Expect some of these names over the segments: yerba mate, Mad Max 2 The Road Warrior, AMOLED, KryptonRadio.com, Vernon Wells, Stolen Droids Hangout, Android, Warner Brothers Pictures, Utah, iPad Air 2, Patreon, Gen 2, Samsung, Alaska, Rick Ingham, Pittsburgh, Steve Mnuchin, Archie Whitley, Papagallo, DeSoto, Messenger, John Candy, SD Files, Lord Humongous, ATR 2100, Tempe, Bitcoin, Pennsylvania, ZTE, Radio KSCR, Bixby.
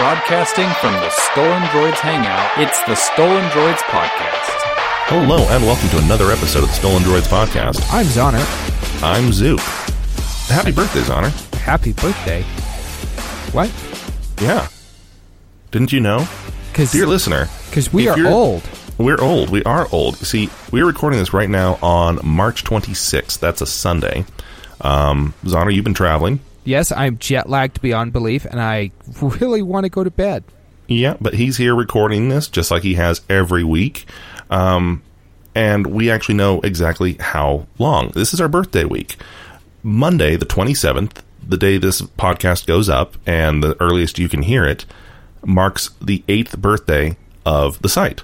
Broadcasting from the Stolen Droids Hangout, it's the Stolen Droids Podcast. Hello, and welcome to another episode of the Stolen Droids Podcast. I'm Zoner. I'm Zook. Happy birthday, Zoner. Happy birthday? What? Yeah. Didn't you know? Dear listener. Because we are old. We're old. We are old. See, we're recording this right now on March 26th. That's a Sunday. Zoner, you've been traveling. Yes, I'm jet-lagged beyond belief, and I really want to go to bed. Yeah, but he's here recording this, just like he has every week. And we actually know exactly how long. This is our birthday week. Monday, the 27th, the day this podcast goes up, and the earliest you can hear it, marks the 8th birthday of the site.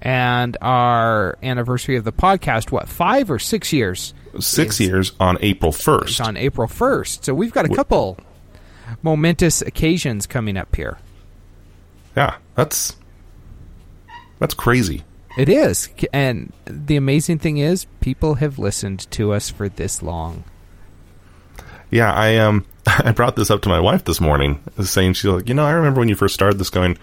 And our anniversary of the podcast, what, 5 or 6 years? 6 years on April 1st. It's on April 1st. So we've got a couple momentous occasions coming up here. Yeah, that's crazy. It is. And the amazing thing is people have listened to us for this long. Yeah, I brought this up to my wife this morning, saying, she's like, I remember when you first started this going,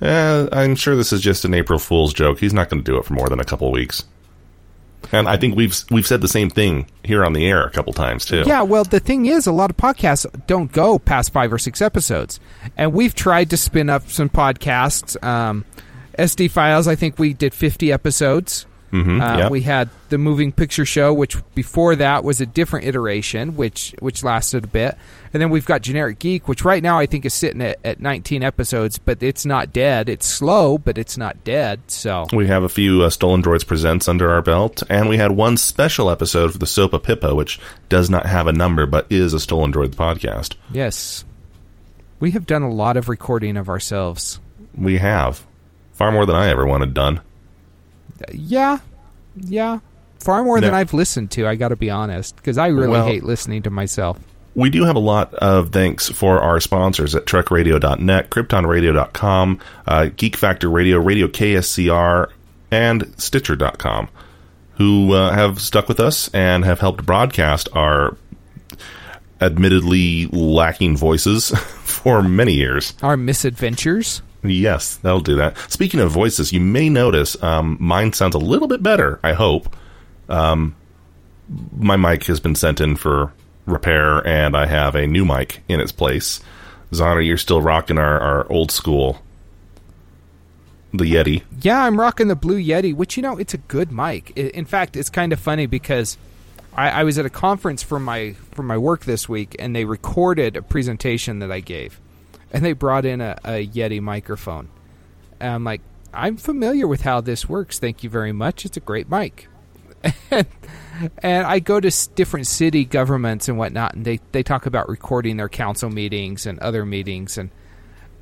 I'm sure this is just an April Fool's joke. He's not going to do it for more than a couple of weeks. And I think we've said the same thing here on the air a couple times, too. Yeah, well, the thing is, a lot of podcasts don't go past 5 or 6 episodes. And we've tried to spin up some podcasts. SD Files, I think we did 50 episodes. Mm-hmm, yeah. We had the Moving Picture Show, which before that was a different iteration, which lasted a bit. And then we've got Generic Geek, which right now I think is sitting at 19 episodes, but it's not dead. It's slow, but it's not dead. So we have a few Stolen Droids Presents under our belt, and we had one special episode for the Sopa Pippa, which does not have a number, but is a Stolen Droids podcast. Yes. We have done a lot of recording of ourselves. We have. Far more than I ever wanted done. Yeah. Far more than I've listened to, I got to be honest, because I really hate listening to myself. We do have a lot of thanks for our sponsors at trekradio.net, KryptonRadio.com, Geek Factor Radio, Radio KSCR, and Stitcher.com, who have stuck with us and have helped broadcast our admittedly lacking voices for many years. Our misadventures. Yes, that'll do that. Speaking of voices, you may notice mine sounds a little bit better, I hope. My mic has been sent in for repair, and I have a new mic in its place. Zana, you're still rocking our old school, the Yeti. Yeah, I'm rocking the Blue Yeti, which, it's a good mic. In fact, it's kind of funny because I was at a conference for my work this week, and they recorded a presentation that I gave. And they brought in a Yeti microphone. And I'm like, I'm familiar with how this works. Thank you very much. It's a great mic. And I go to different city governments and whatnot, and they talk about recording their council meetings and other meetings, and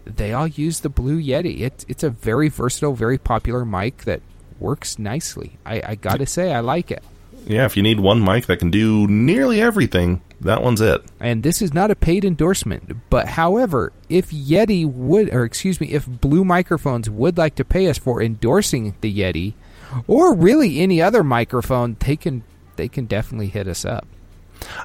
they all use the Blue Yeti. It's a very versatile, very popular mic that works nicely. I got to say, I like it. Yeah, if you need one mic that can do nearly everything, that one's it. And this is not a paid endorsement, but however, if Blue Microphones would like to pay us for endorsing the Yeti, or really any other microphone, they can definitely hit us up.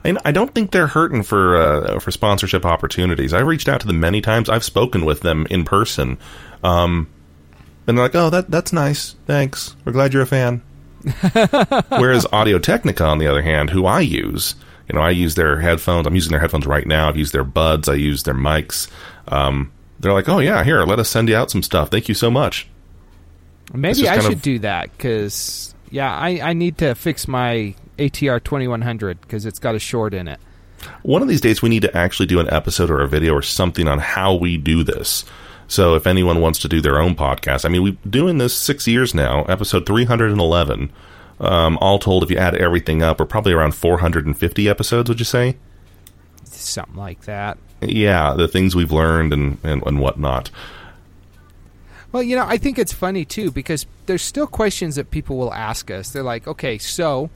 And I don't think they're hurting for sponsorship opportunities. I reached out to them many times. I've spoken with them in person, and they're like, "Oh, that's nice. Thanks. We're glad you're a fan." Whereas Audio-Technica, on the other hand, who I use, I use their headphones. I'm using their headphones right now. I've used their buds. I use their mics. They're like, oh, yeah, here, let us send you out some stuff. Thank you so much. Maybe I should do that because, I need to fix my ATR 2100 because it's got a short in it. One of these days, we need to actually do an episode or a video or something on how we do this. So if anyone wants to do their own podcast, I mean, we've been doing this 6 years now, episode 311. All told, if you add everything up, we're probably around 450 episodes, would you say? Something like that. Yeah, the things we've learned and whatnot. Well, I think it's funny, too, because there's still questions that people will ask us. They're like, okay, so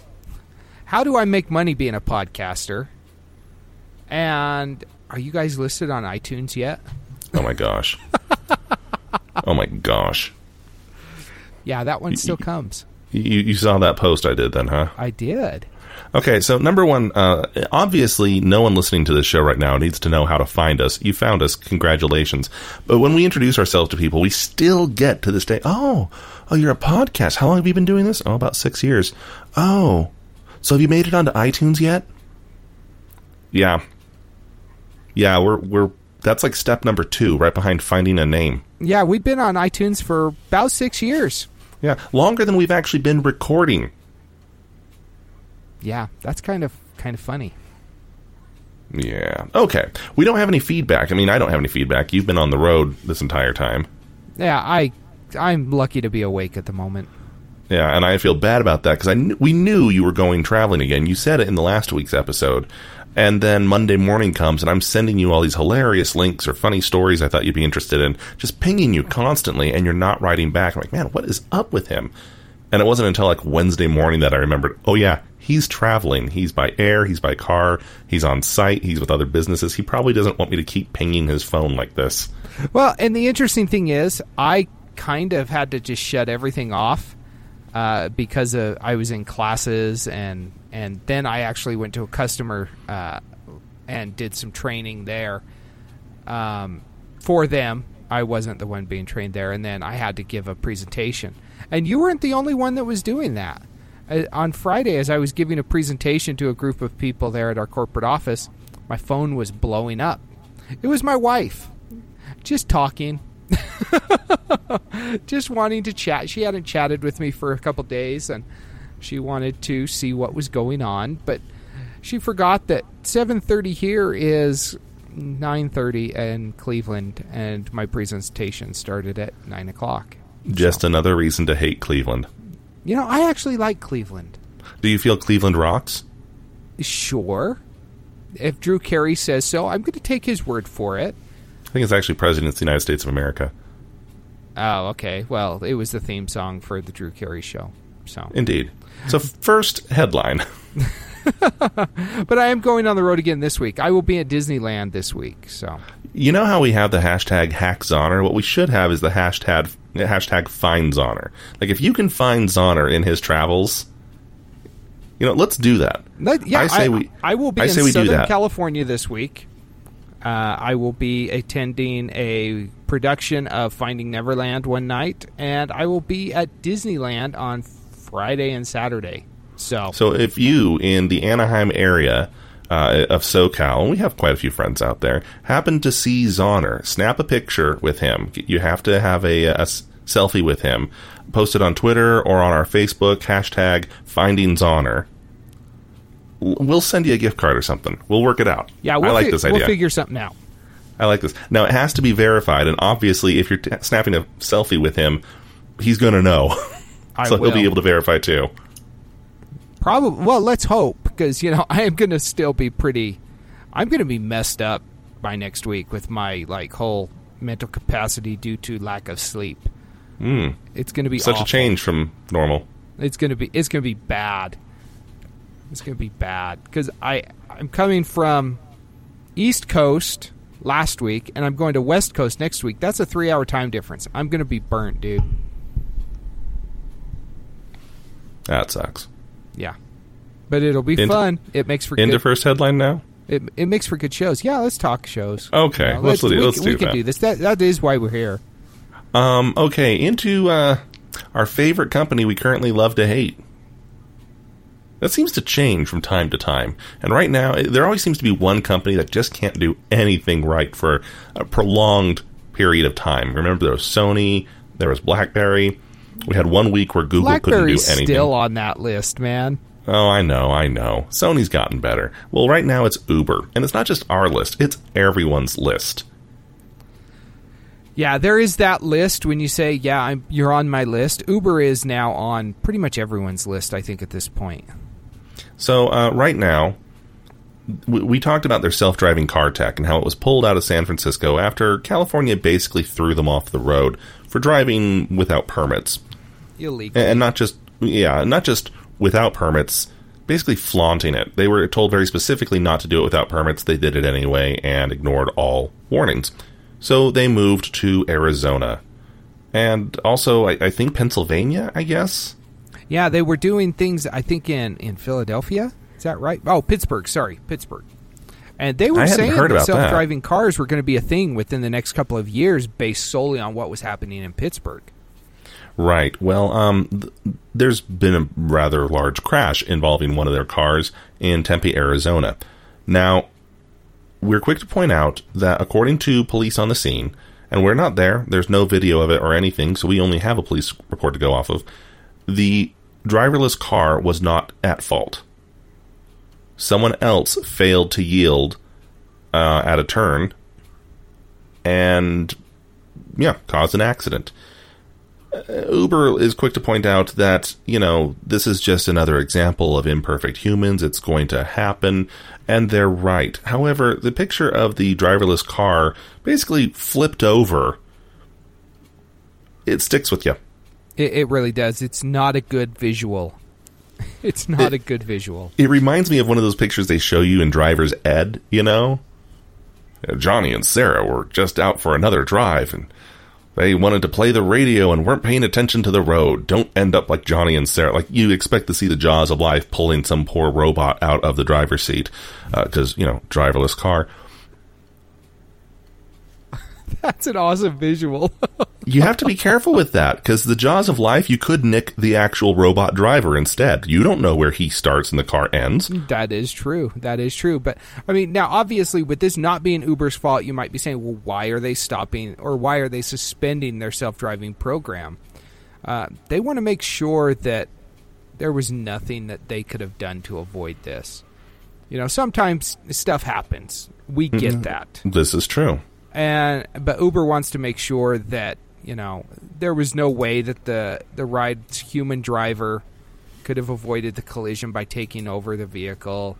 how do I make money being a podcaster? And are you guys listed on iTunes yet? Oh, my gosh. Oh, my gosh. Yeah, that one still comes. You saw that post I did then, huh? I did. Okay, so number one, obviously no one listening to this show right now needs to know how to find us. You found us. Congratulations. But when we introduce ourselves to people, we still get to this day, oh, you're a podcast. How long have you been doing this? Oh, about 6 years. Oh, so have you made it onto iTunes yet? Yeah, we're that's like step number 2, right behind finding a name. Yeah, we've been on iTunes for about 6 years. Yeah, longer than we've actually been recording. Yeah, that's kind of funny. Yeah. Okay. We don't have any feedback. I mean, I don't have any feedback. You've been on the road this entire time. Yeah, I'm lucky to be awake at the moment. Yeah, and I feel bad about that because we knew you were going traveling again. You said it in the last week's episode. And then Monday morning comes, and I'm sending you all these hilarious links or funny stories I thought you'd be interested in, just pinging you constantly, and you're not writing back. I'm like, man, what is up with him? And it wasn't until like Wednesday morning that I remembered, oh, yeah, he's traveling. He's by air. He's by car. He's on site. He's with other businesses. He probably doesn't want me to keep pinging his phone like this. Well, and the interesting thing is I kind of had to just shut everything off because I was in classes and then I actually went to a customer and did some training there for them. I wasn't the one being trained there. And then I had to give a presentation. And you weren't the only one that was doing that. On Friday, as I was giving a presentation to a group of people there at our corporate office, my phone was blowing up. It was my wife just talking, just wanting to chat. She hadn't chatted with me for a couple days, and she wanted to see what was going on, but she forgot that 7:30 here is 9:30 in Cleveland, and my presentation started at 9 o'clock. Just another reason to hate Cleveland. You know, I actually like Cleveland. Do you feel Cleveland rocks? Sure. If Drew Carey says so, I'm going to take his word for it. I think it's actually President of the United States of America. Oh, okay. Well, it was the theme song for the Drew Carey show. So indeed. So first headline. But I am going on the road again this week. I will be at Disneyland this week. So you know how we have the hashtag #HacksHonor? What we should have is the hashtag #FindZonor. Like if you can find Zonor in his travels, you know, let's do that. Yeah, I will be in Southern California this week. I will be attending a production of Finding Neverland one night, and I will be at Disneyland on Friday and Saturday. So if you in the Anaheim area of SoCal, and we have quite a few friends out there, happen to see Zonor, snap a picture with him. You have to have a selfie with him. Post it on Twitter or on our Facebook, hashtag Finding Zonor. We'll send you a gift card or something. We'll work it out. Yeah, I like this idea. We'll figure something out. I like this. Now, it has to be verified, and obviously, if you're snapping a selfie with him, he's going to know. So he'll be able to verify, too. Probably. Well, let's hope, because, you know, I am going to still be I'm going to be messed up by next week with my, like, whole mental capacity due to lack of sleep. It's going to be such awful. A change from normal. It's going to be bad. It's going to be bad, because I'm coming from East Coast last week, and I'm going to West Coast next week. That's a 3-hour time difference. I'm going to be burnt, dude. That sucks. Yeah. But it'll be fun. It makes for good... first headline now? It makes for good shows. Yeah, let's talk shows. Okay, you know, let's do that. We can do this. That is why we're here. Okay, into our favorite company we currently love to hate. That seems to change from time to time. And right now, there always seems to be one company that just can't do anything right for a prolonged period of time. Remember, there was Sony, there was BlackBerry. We had 1 week where Google couldn't do anything. BlackBerry's still on that list, man. Oh, I know. Sony's gotten better. Well, right now it's Uber. And it's not just our list. It's everyone's list. Yeah, there is that list when you say, yeah, you're on my list. Uber is now on pretty much everyone's list, I think, at this point. So right now, we talked about their self-driving car tech and how it was pulled out of San Francisco after California basically threw them off the road for driving without permits. Illegal. And not just without permits, basically flaunting it. They were told very specifically not to do it without permits. They did it anyway and ignored all warnings. So they moved to Arizona. And also, I think Pennsylvania, I guess? Yeah, they were doing things, I think, in Philadelphia. that right? Oh, Pittsburgh. Sorry, Pittsburgh. And they were saying that self-driving cars were going to be a thing within the next couple of years based solely on what was happening in Pittsburgh. Right. Well, there's been a rather large crash involving one of their cars in Tempe, Arizona. Now, we're quick to point out that according to police on the scene, and we're not there, there's no video of it or anything, so we only have a police report to go off of, the driverless car was not at fault. Someone else failed to yield at a turn and, yeah, caused an accident. Uber is quick to point out that, you know, this is just another example of imperfect humans. It's going to happen, and they're right. However, the picture of the driverless car basically flipped over. It sticks with you. It really does. It's not a good visual. It's not a good visual. It reminds me of one of those pictures they show you in Driver's Ed, you know? Johnny and Sarah were just out for another drive, and they wanted to play the radio and weren't paying attention to the road. Don't end up like Johnny and Sarah. Like, you expect to see the jaws of life pulling some poor robot out of the driver's seat, because, you know, driverless car. That's an awesome visual. You have to be careful with that, because the jaws of life, you could nick the actual robot driver instead. You don't know where he starts and the car ends. That is true. That is true. But, I mean, now, obviously, with this not being Uber's fault, you might be saying, well, why are they stopping, or why are they suspending their self-driving program? They want to make sure that there was nothing that they could have done to avoid this. You know, sometimes stuff happens. We get that. This is true. But Uber wants to make sure that, you know, there was no way that the ride's human driver could have avoided the collision by taking over the vehicle,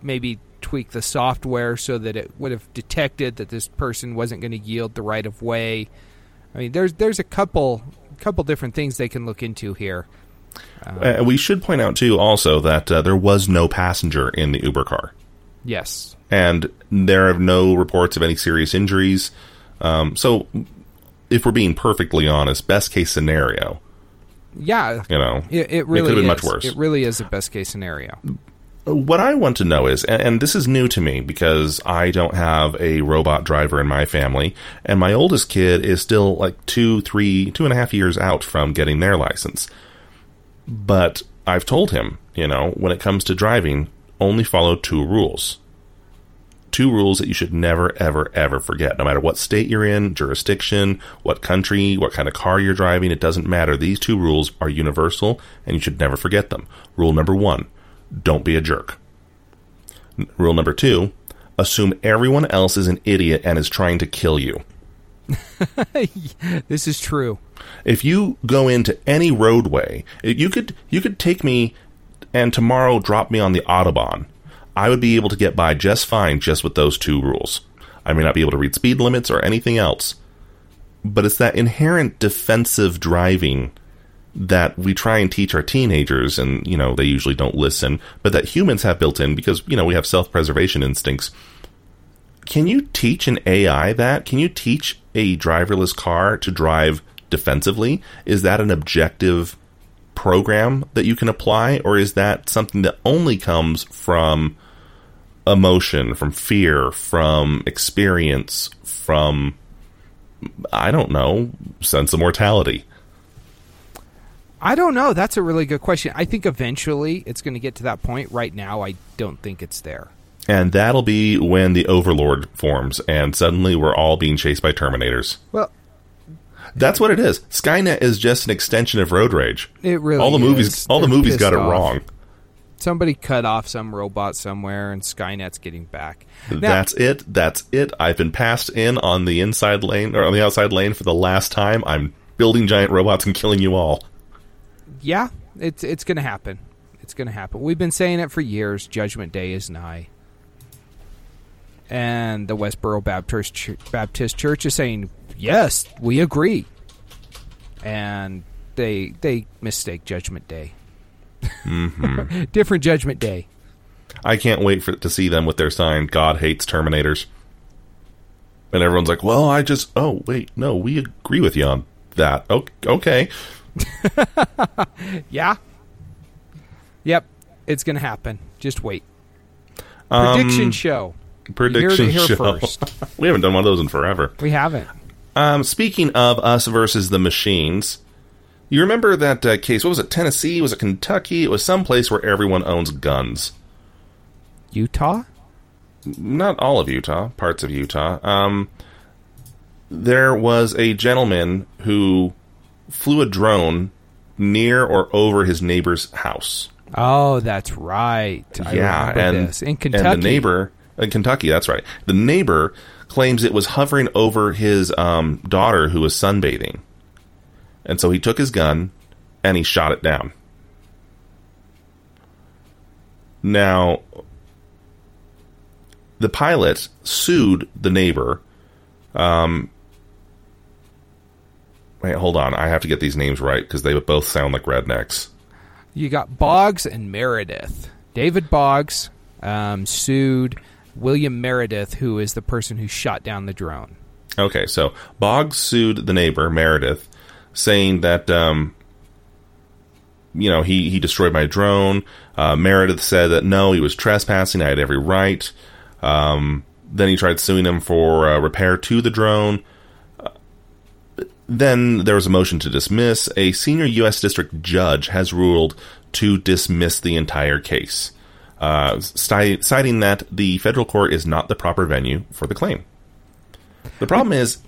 maybe tweak the software so that it would have detected that this person wasn't going to yield the right of way. I mean, there's a couple different things they can look into here. We should point out, too, also that there was no passenger in the Uber car. Yes. And there are no reports of any serious injuries. So, if we're being perfectly honest, best case scenario. Yeah. You know, it really could have been much worse. It really is a best case scenario. What I want to know is, and this is new to me because I don't have a robot driver in my family, and my oldest kid is still like 2.5 years out from getting their license. But I've told him, you know, when it comes to driving, only follow two rules. Two rules that you should never, ever, ever forget. No matter what state you're in, jurisdiction, what country, what kind of car you're driving, it doesn't matter. These two rules are universal, and you should never forget them. Rule number 1, don't be a jerk. Rule number 2, assume everyone else is an idiot and is trying to kill you. This is true. If you go into any roadway, you could take me and tomorrow drop me on the Autobahn. I would be able to get by just fine just with those two rules. I may not be able to read speed limits or anything else, but it's that inherent defensive driving that we try and teach our teenagers, and, you know, they usually don't listen, but that humans have built in because, you know, we have self-preservation instincts. Can you teach an AI that? Can you teach a driverless car to drive defensively? Is that an objective program that you can apply, or is that something that only comes from emotion, from fear, from experience, from, I don't know, sense of mortality? I don't know. That's a really good question. I think eventually it's going to get to that point. Right now, I don't think it's there. And that'll be when the Overlord forms, and suddenly we're all being chased by Terminators. Well, that's what it is. Skynet is just an extension of road rage. It really is. All the movies got it wrong. Somebody cut off some robot somewhere, and Skynet's getting back. Now, That's it. I've been passed in on the inside lane or on the outside lane for the last time. I'm building giant robots and killing you all. Yeah, it's going to happen. It's going to happen. We've been saying it for years. Judgment Day is nigh. And the Westboro Baptist Church is saying, yes, we agree. And they mistake Judgment Day. Mm-hmm. Different Judgment Day. I can't wait to see them with their sign, God hates Terminators. And everyone's like, well, no, we agree with you on that. Okay. Yeah. Yep. It's going to happen. Just wait. Prediction show. Prediction show. First. We haven't done one of those in forever. We haven't. Speaking of us versus the machines, you remember that case? What was it? Tennessee? Was it Kentucky? It was someplace where everyone owns guns. Utah? Not all of Utah. Parts of Utah. There was a gentleman who flew a drone near or over his neighbor's house. Oh, that's right. I remember this. In Kentucky. And the neighbor... In Kentucky, that's right. The neighbor claims it was hovering over his daughter who was sunbathing. And so he took his gun and he shot it down. Now, the pilot sued the neighbor... Wait, hold on. I have to get these names right because they both sound like rednecks. You got Boggs and Meredith. David Boggs sued William Meredith, who is the person who shot down the drone. Okay, so Boggs sued the neighbor, Meredith, saying that, he destroyed my drone. Meredith said that, no, he was trespassing. I had every right. Then he tried suing him for repair to the drone. Then there was a motion to dismiss. A senior U.S. district judge has ruled to dismiss the entire case, citing that the federal court is not the proper venue for the claim. The problem is...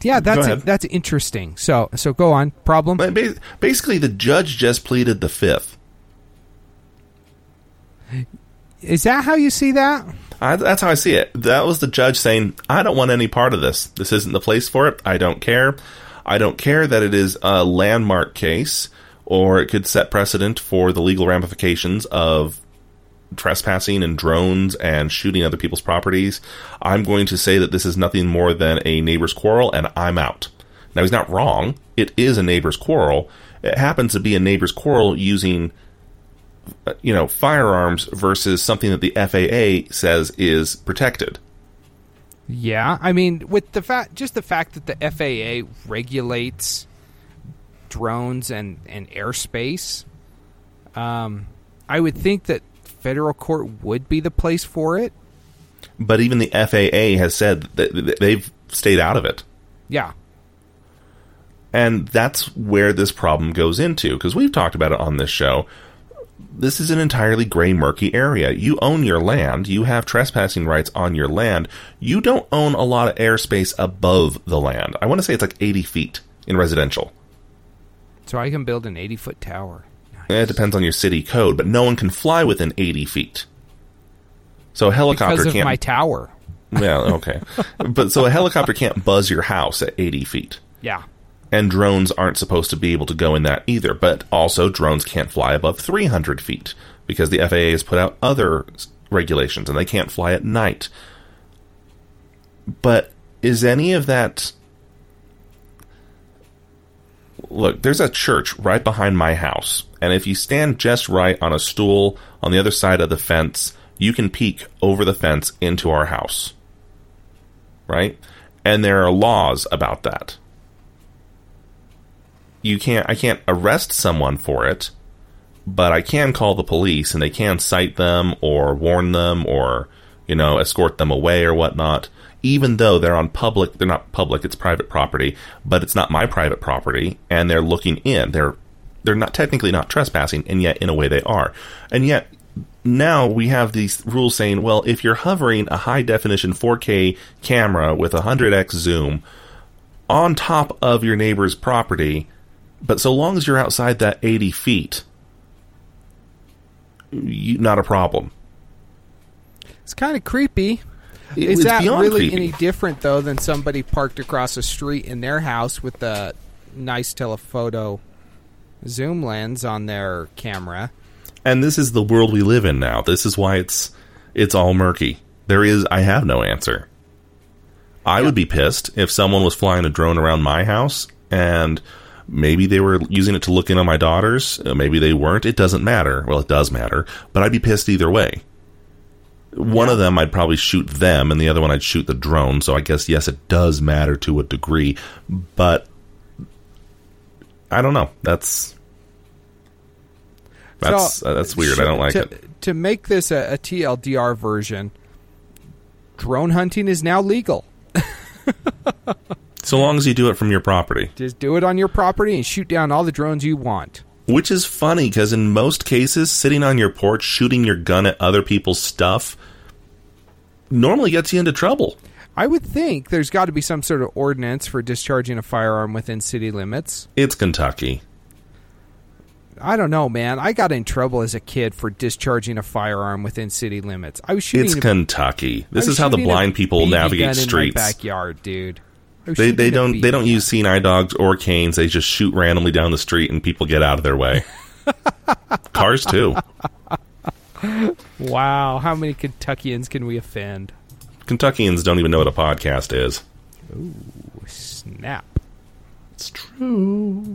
Yeah, that's interesting. So go on. Problem? Basically, the judge just pleaded the fifth. Is that how you see that? That's how I see it. That was the judge saying, I don't want any part of this. This isn't the place for it. I don't care. I don't care that it is a landmark case, or it could set precedent for the legal ramifications of trespassing and drones and shooting other people's properties. I'm going to say that this is nothing more than a neighbor's quarrel, and I'm out. Now, he's not wrong. It is a neighbor's quarrel. It happens to be a neighbor's quarrel using... firearms versus something that the FAA says is protected. Yeah, I mean, with the fact that the FAA regulates drones and airspace, I would think that federal court would be the place for it. But even the FAA has said that they've stayed out of it. Yeah. And that's where this problem goes into, because we've talked about it on this show. This is an entirely gray, murky area. You own your land. You have trespassing rights on your land. You don't own a lot of airspace above the land. I want to say it's like 80 feet in residential. So I can build an 80-foot tower. Nice. It depends on your city code, but no one can fly within 80 feet. So a helicopter can't... Because of my tower. Yeah, okay. But so a helicopter can't buzz your house at 80 feet. Yeah. And drones aren't supposed to be able to go in that either. But also, drones can't fly above 300 feet because the FAA has put out other regulations and they can't fly at night. But is any of that... Look, there's a church right behind my house. And if you stand just right on a stool on the other side of the fence, you can peek over the fence into our house. Right? And there are laws about that. I can't arrest someone for it, but I can call the police and they can cite them or warn them or, escort them away or whatnot, even though they're not public, it's private property, but it's not my private property and they're looking in. They're not technically not trespassing, and yet in a way they are. And yet now we have these rules saying, well, if you're hovering a high definition 4K camera with 100x zoom on top of your neighbor's property, but so long as you're outside that 80 feet, not a problem. It's kind of creepy. Is that really any different, though, than somebody parked across the street in their house with a nice telephoto zoom lens on their camera? And this is the world we live in now. This is why it's all murky. I have no answer. I would be pissed if someone was flying a drone around my house and... Maybe they were using it to look in on my daughters. Maybe they weren't. It doesn't matter. Well, it does matter. But I'd be pissed either way. One of them, I'd probably shoot them, and the other one, I'd shoot the drone. So I guess, yes, it does matter to a degree. But I don't know. That's... That's weird. I don't like it. To make this a TLDR version, drone hunting is now legal. So long as you do it from your property. Just do it on your property and shoot down all the drones you want. Which is funny, because in most cases, sitting on your porch, shooting your gun at other people's stuff normally gets you into trouble. I would think there's got to be some sort of ordinance for discharging a firearm within city limits. It's Kentucky. I don't know, man. I got in trouble as a kid for discharging a firearm within city limits. I was shooting. It's Kentucky. This is how the blind people navigate streets. In my backyard, dude. They don't use seeing eye dogs or canes. They just shoot randomly down the street and people get out of their way. Cars too. Wow, how many Kentuckians can we offend? Kentuckians don't even know what a podcast is. Ooh, snap! It's true.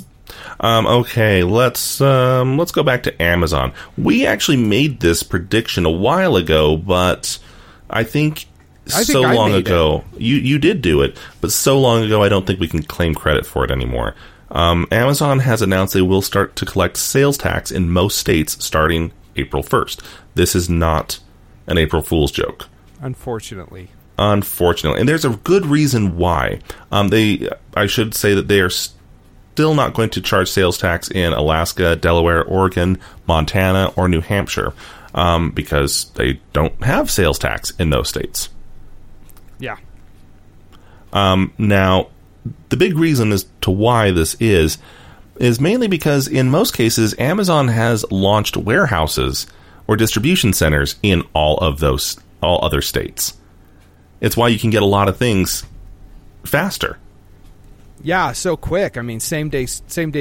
Okay, let's go back to Amazon. We actually made this prediction a while ago, but I think you did do it, but so long ago I don't think we can claim credit for it anymore. Amazon has announced they will start to collect sales tax in most states starting April 1st. This is not an April Fool's joke. Unfortunately. And there's a good reason why. I should say that they are still not going to charge sales tax in Alaska, Delaware, Oregon, Montana, or New Hampshire, because they don't have sales tax in those states. Yeah. Now, the big reason as to why this is mainly because in most cases, Amazon has launched warehouses or distribution centers in all other states. It's why you can get a lot of things faster. Yeah, so quick. I mean, same day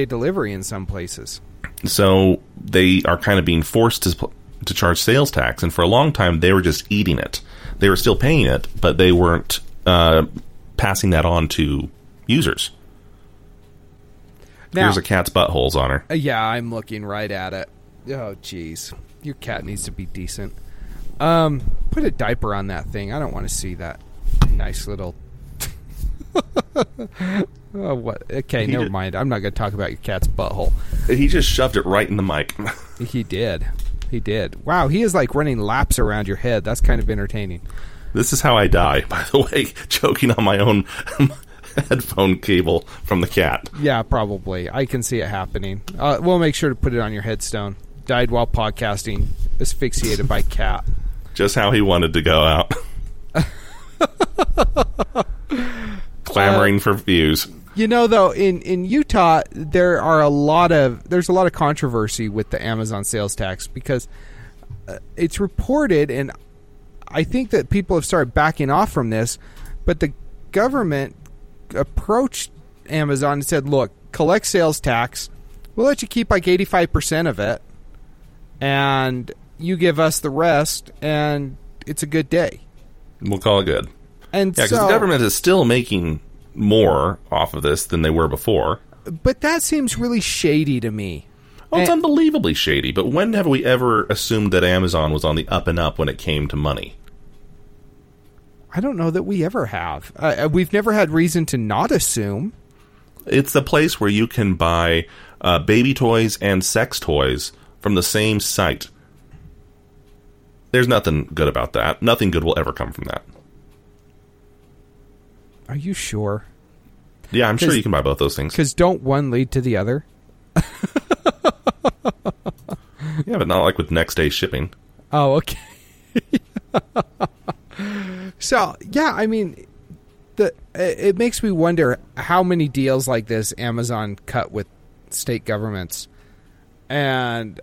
delivery in some places. So they are kind of being forced to charge sales tax, and for a long time they were just eating it. They were still paying it, but they weren't passing that on to users. Now, here's a cat's buttholes on her. Yeah, I'm looking right at it. Oh, jeez. Your cat needs to be decent. Put a diaper on that thing. I don't want to see that nice little... Oh, what? Okay, never mind. I'm not going to talk about your cat's butthole. He just shoved it right in the mic. He did. Wow, he is like running laps around your head. That's kind of entertaining. This is how I die, by the way, choking on my own headphone cable from the cat. Yeah, probably. I can see it happening. We'll make sure to put it on your headstone. Died while podcasting, asphyxiated by cat. Just how he wanted to go out. Clamoring for views. You know, though, in Utah, there's a lot of controversy with the Amazon sales tax, because it's reported, and I think that people have started backing off from this, but the government approached Amazon and said, look, collect sales tax. We'll let you keep like 85% of it, and you give us the rest, and it's a good day. We'll call it good. And yeah, because the government is still making more off of this than they were before. But that seems really shady to me. Oh, it's unbelievably shady. But when have we ever assumed that Amazon was on the up and up when it came to money? I don't know that we ever have. We've never had reason to not assume. It's the place where you can buy baby toys and sex toys from the same site. There's nothing good about that. Nothing good will ever come from that. Are you sure? Yeah, I'm sure you can buy both those things. Because don't one lead to the other? Yeah, but not like with next day shipping. Oh, okay. So, yeah, I mean, it makes me wonder how many deals like this Amazon cut with state governments. And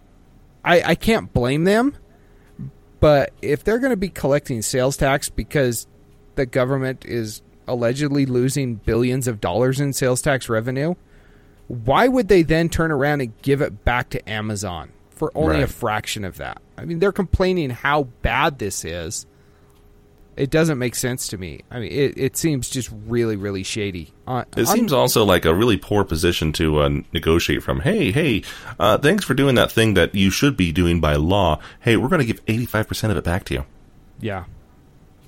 I can't blame them, but if they're going to be collecting sales tax because the government is allegedly losing billions of dollars in sales tax revenue, why would they then turn around and give it back to Amazon for only a fraction of that? I mean, they're complaining how bad this is. It doesn't make sense to me. I mean, it seems just really, really shady. It seems also like a really poor position to negotiate from. Hey, thanks for doing that thing that you should be doing by law. Hey, we're going to give 85% of it back to you. Yeah.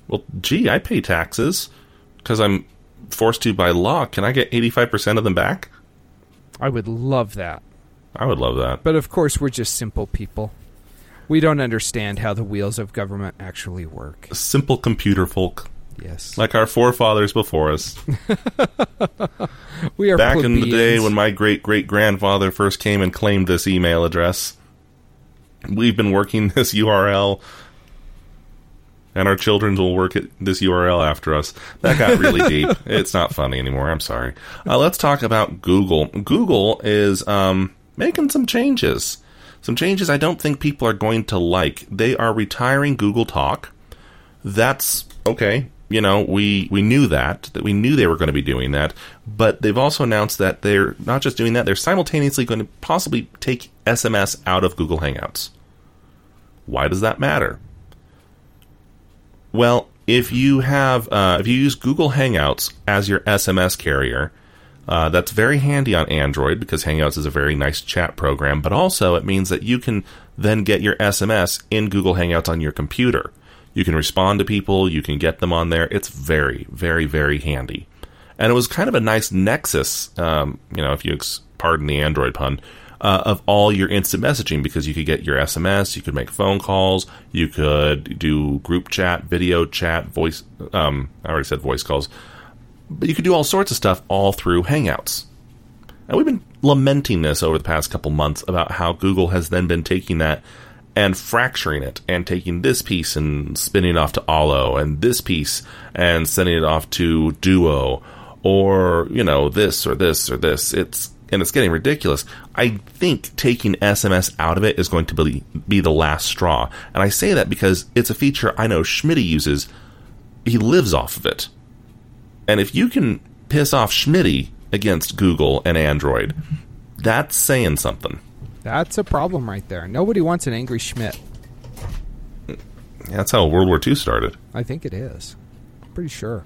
Well, gee, I pay taxes. Because I'm forced to by law, can I get 85% of them back? I would love that. I would love that. But of course, we're just simple people. We don't understand how the wheels of government actually work. Simple computer folk. Yes. Like our forefathers before us. We are back plebeians. In the day when my great-great-grandfather first came and claimed this email address. We've been working this URL, and our children will work at this URL after us. That got really deep. It's not funny anymore. I'm sorry. Let's talk about Google. Google is making some changes. Some changes I don't think people are going to like. They are retiring Google Talk. That's okay. You know, we knew that we knew they were going to be doing that. But they've also announced that they're not just doing that. They're simultaneously going to possibly take SMS out of Google Hangouts. Why does that matter? Well, if you have if you use Google Hangouts as your SMS carrier. That's very handy on Android because Hangouts is a very nice chat program, but also it means that you can then get your SMS in Google Hangouts on your computer. You can respond to people, you can get them on there. It's very, very, very handy. And it was kind of a nice nexus, you know, if you pardon the Android pun, of all your instant messaging, because you could get your SMS, you could make phone calls, you could do group chat, video chat, voice, I already said voice calls. But you could do all sorts of stuff all through Hangouts. And we've been lamenting this over the past couple months about how Google has then been taking that and fracturing it and taking this piece and spinning it off to Allo and this piece and sending it off to Duo or, you know, this or this or this. It's getting ridiculous. I think taking SMS out of it is going to be the last straw. And I say that because it's a feature I know Schmitty uses. He lives off of it. And if you can piss off Schmitty against Google and Android, that's saying something. That's a problem right there. Nobody wants an angry Schmidt. That's how World War II started. I think it is. I'm pretty sure.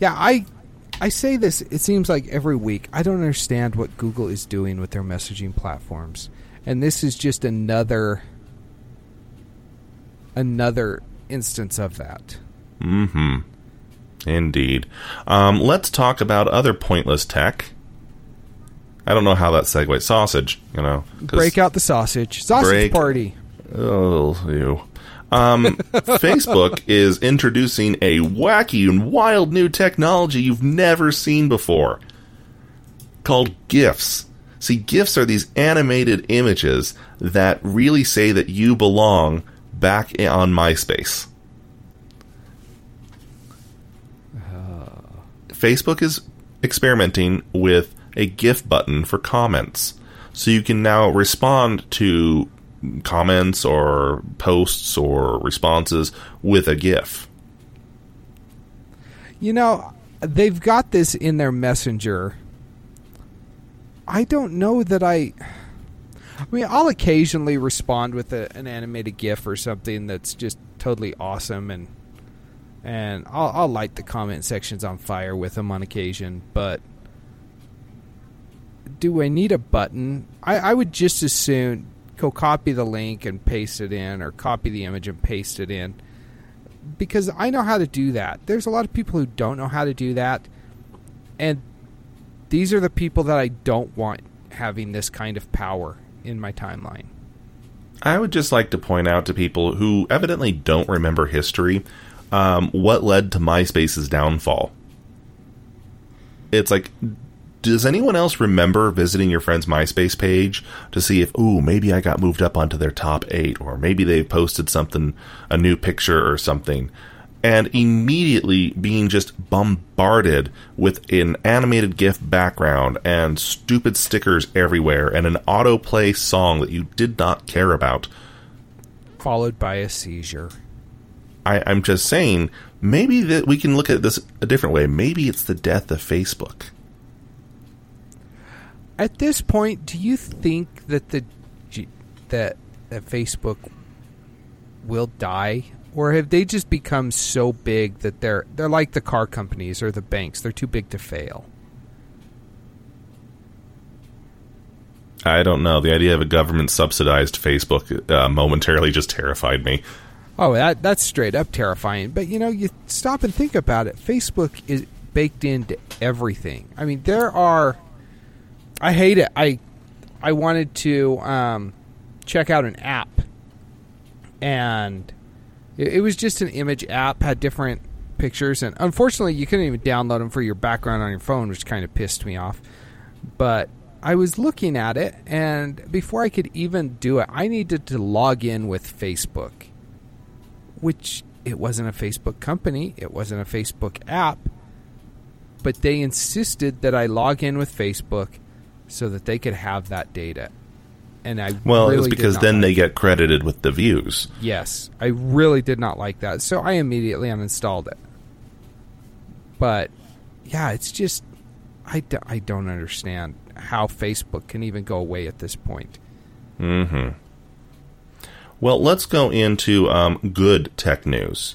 Yeah, I say this, it seems like every week. I don't understand what Google is doing with their messaging platforms. And this is just another instance of that. Mm-hmm. Indeed. Let's talk about other pointless tech. I don't know how that segues. Sausage, you know. Break out the sausage. Sausage party. Oh, ew. Facebook is introducing a wacky and wild new technology you've never seen before called GIFs. See, GIFs are these animated images that really say that you belong back on MySpace. Facebook is experimenting with a GIF button for comments. So you can now respond to comments or posts or responses with a GIF. You know, they've got this in their Messenger. I don't know that I mean, I'll occasionally respond with an animated GIF or something that's just totally awesome and I'll light the comment sections on fire with them on occasion, but do I need a button? I would just as soon go copy the link and paste it in, or copy the image and paste it in, because I know how to do that. There's a lot of people who don't know how to do that, and these are the people that I don't want having this kind of power in my timeline. I would just like to point out to people who evidently don't remember history what led to MySpace's downfall. It's like, does anyone else remember visiting your friend's MySpace page to see if, ooh, maybe I got moved up onto their top 8, or maybe they posted something, a new picture or something, and immediately being just bombarded with an animated GIF background and stupid stickers everywhere and an autoplay song that you did not care about, followed by a seizure? I'm just saying, maybe that we can look at this a different way. Maybe it's the death of Facebook. At this point, do you think that that Facebook will die, or have they just become so big that they're like the car companies or the banks? They're too big to fail. I don't know. The idea of a government-subsidized Facebook momentarily just terrified me. Oh, that's straight up terrifying. But, you know, you stop and think about it. Facebook is baked into everything. I mean, I hate it. I I wanted to check out an app, and it was just an image app, had different pictures, and unfortunately you couldn't even download them for your background on your phone, which kind of pissed me off. But I was looking at it, and before I could even do it, I needed to log in with Facebook, which it wasn't a Facebook company, it wasn't a Facebook app, but they insisted that I log in with Facebook so that they could have that data. And I it was because then they get credited with the views. Yes, I really did not like that, so I immediately uninstalled it. But yeah, it's just I don't understand how Facebook can even go away at this point. Mm-hmm. Well, let's go into good tech news.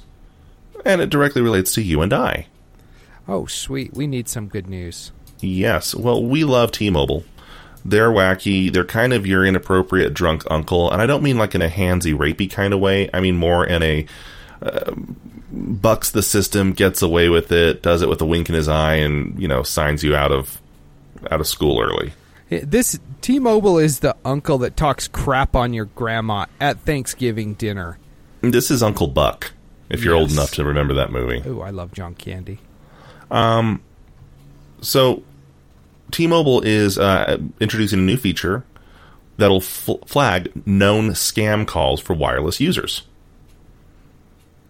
And it directly relates to you and I. Oh, sweet. We need some good news. Yes. Well, we love T-Mobile. They're wacky. They're kind of your inappropriate drunk uncle. And I don't mean like in a handsy, rapey kind of way. I mean more in a bucks the system, gets away with it, does it with a wink in his eye, and, you know, signs you out of school early. This T-Mobile is the uncle that talks crap on your grandma at Thanksgiving dinner. This is Uncle Buck, if you're old enough to remember that movie. Ooh, I love John Candy. So T-Mobile is introducing a new feature that'll flag known scam calls for wireless users.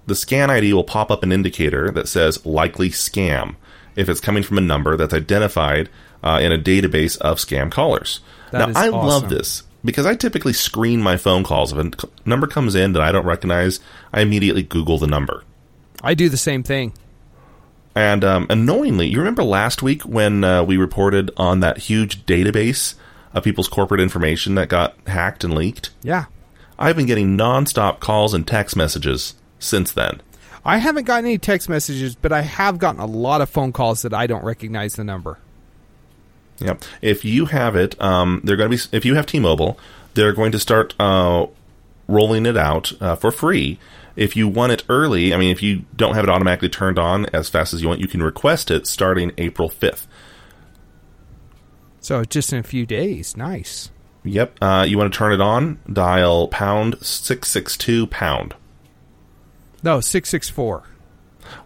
The scan ID will pop up an indicator that says likely scam if it's coming from a number that's identified in a database of scam callers. Now, I love this because I typically screen my phone calls. If a number comes in that I don't recognize, I immediately Google the number. I do the same thing. And annoyingly, you remember last week when we reported on that huge database of people's corporate information that got hacked and leaked? Yeah. I've been getting nonstop calls and text messages since then. I haven't gotten any text messages, but I have gotten a lot of phone calls that I don't recognize the number. Yep. If you have it, they're going to be. If you have T-Mobile, they're going to start rolling it out for free. If you want it early, I mean, if you don't have it automatically turned on as fast as you want, you can request it starting April 5th. So just in a few days. Nice. Yep. You want to turn it on? Dial #662#. No, 664.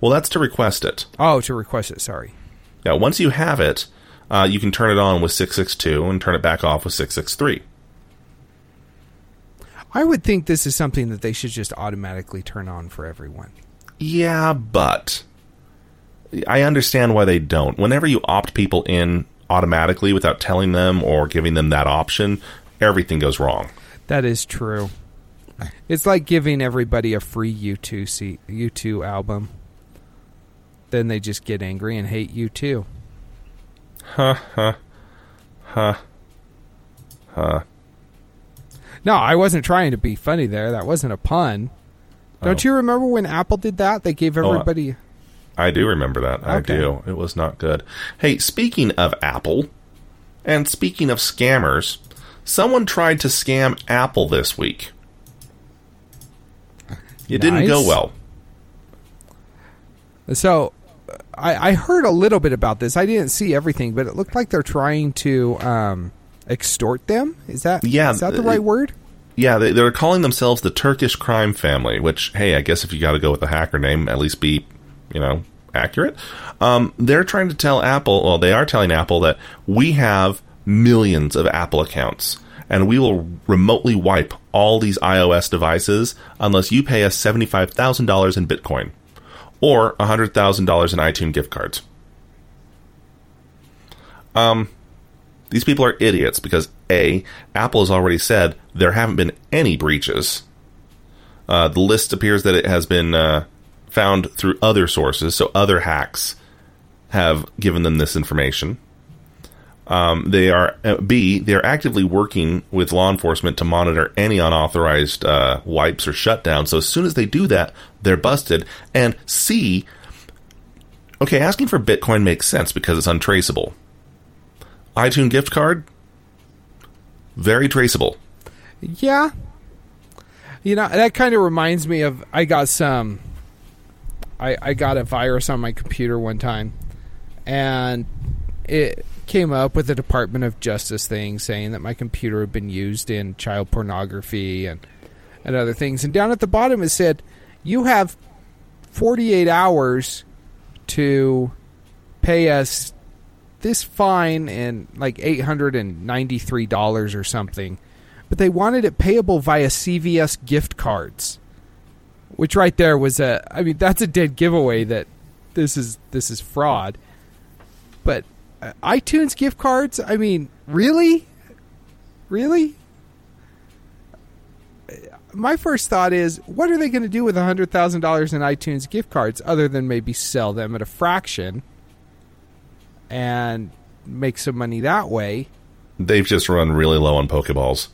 Well, that's to request it. Oh, to request it. Sorry. Yeah. Once you have it. You can turn it on with 662 and turn it back off with 663. I would think this is something that they should just automatically turn on for everyone. Yeah, but I understand why they don't. Whenever you opt people in automatically without telling them or giving them that option, everything goes wrong. That is true. It's like giving everybody a free U2 album. Then they just get angry and hate U2. Ha, ha, ha, ha. No, I wasn't trying to be funny there. That wasn't a pun. Don't you remember when Apple did that? They gave everybody... I do remember that. Okay. I do. It was not good. Hey, speaking of Apple, and speaking of scammers, someone tried to scam Apple this week. It didn't go well. So... I heard a little bit about this. I didn't see everything, but it looked like they're trying to extort them. Is that the right word? Yeah, they're calling themselves the Turkish crime family, which, hey, I guess if you got to go with a hacker name, at least be, you know, accurate. They're trying to tell Apple, well, they are telling Apple that we have millions of Apple accounts, and we will remotely wipe all these iOS devices unless you pay us $75,000 in Bitcoin. Or $100,000 in iTunes gift cards. These people are idiots because, A, Apple has already said there haven't been any breaches. The list appears that it has been found through other sources, so other hacks have given them this information. They are actively working with law enforcement to monitor any unauthorized wipes or shutdowns. So as soon as they do that, they're busted. And C, okay, asking for Bitcoin makes sense because it's untraceable. iTunes gift card, very traceable. Yeah. You know, that kind of reminds me of, I got a virus on my computer one time, and it came up with a Department of Justice thing saying that my computer had been used in child pornography and other things. And down at the bottom it said, you have 48 hours to pay us this fine and like $893 or something. But they wanted it payable via CVS gift cards, which right there was a, I mean, that's a dead giveaway that this is fraud. But iTunes gift cards, I mean, really? Really? My first thought is, what are they going to do with $100,000 in iTunes gift cards other than maybe sell them at a fraction and make some money that way? They've just run really low on Pokeballs.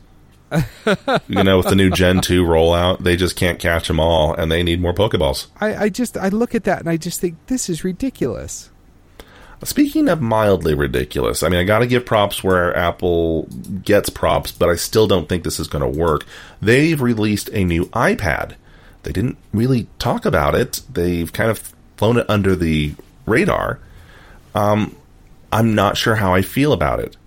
You know, with the new Gen 2 rollout, they just can't catch them all, and they need more Pokeballs. I look at that, and I just think, this is ridiculous. Speaking of mildly ridiculous, I mean, I got to give props where Apple gets props, but I still don't think this is going to work. They've released a new iPad. They didn't really talk about it. They've kind of flown it under the radar. I'm not sure how I feel about it.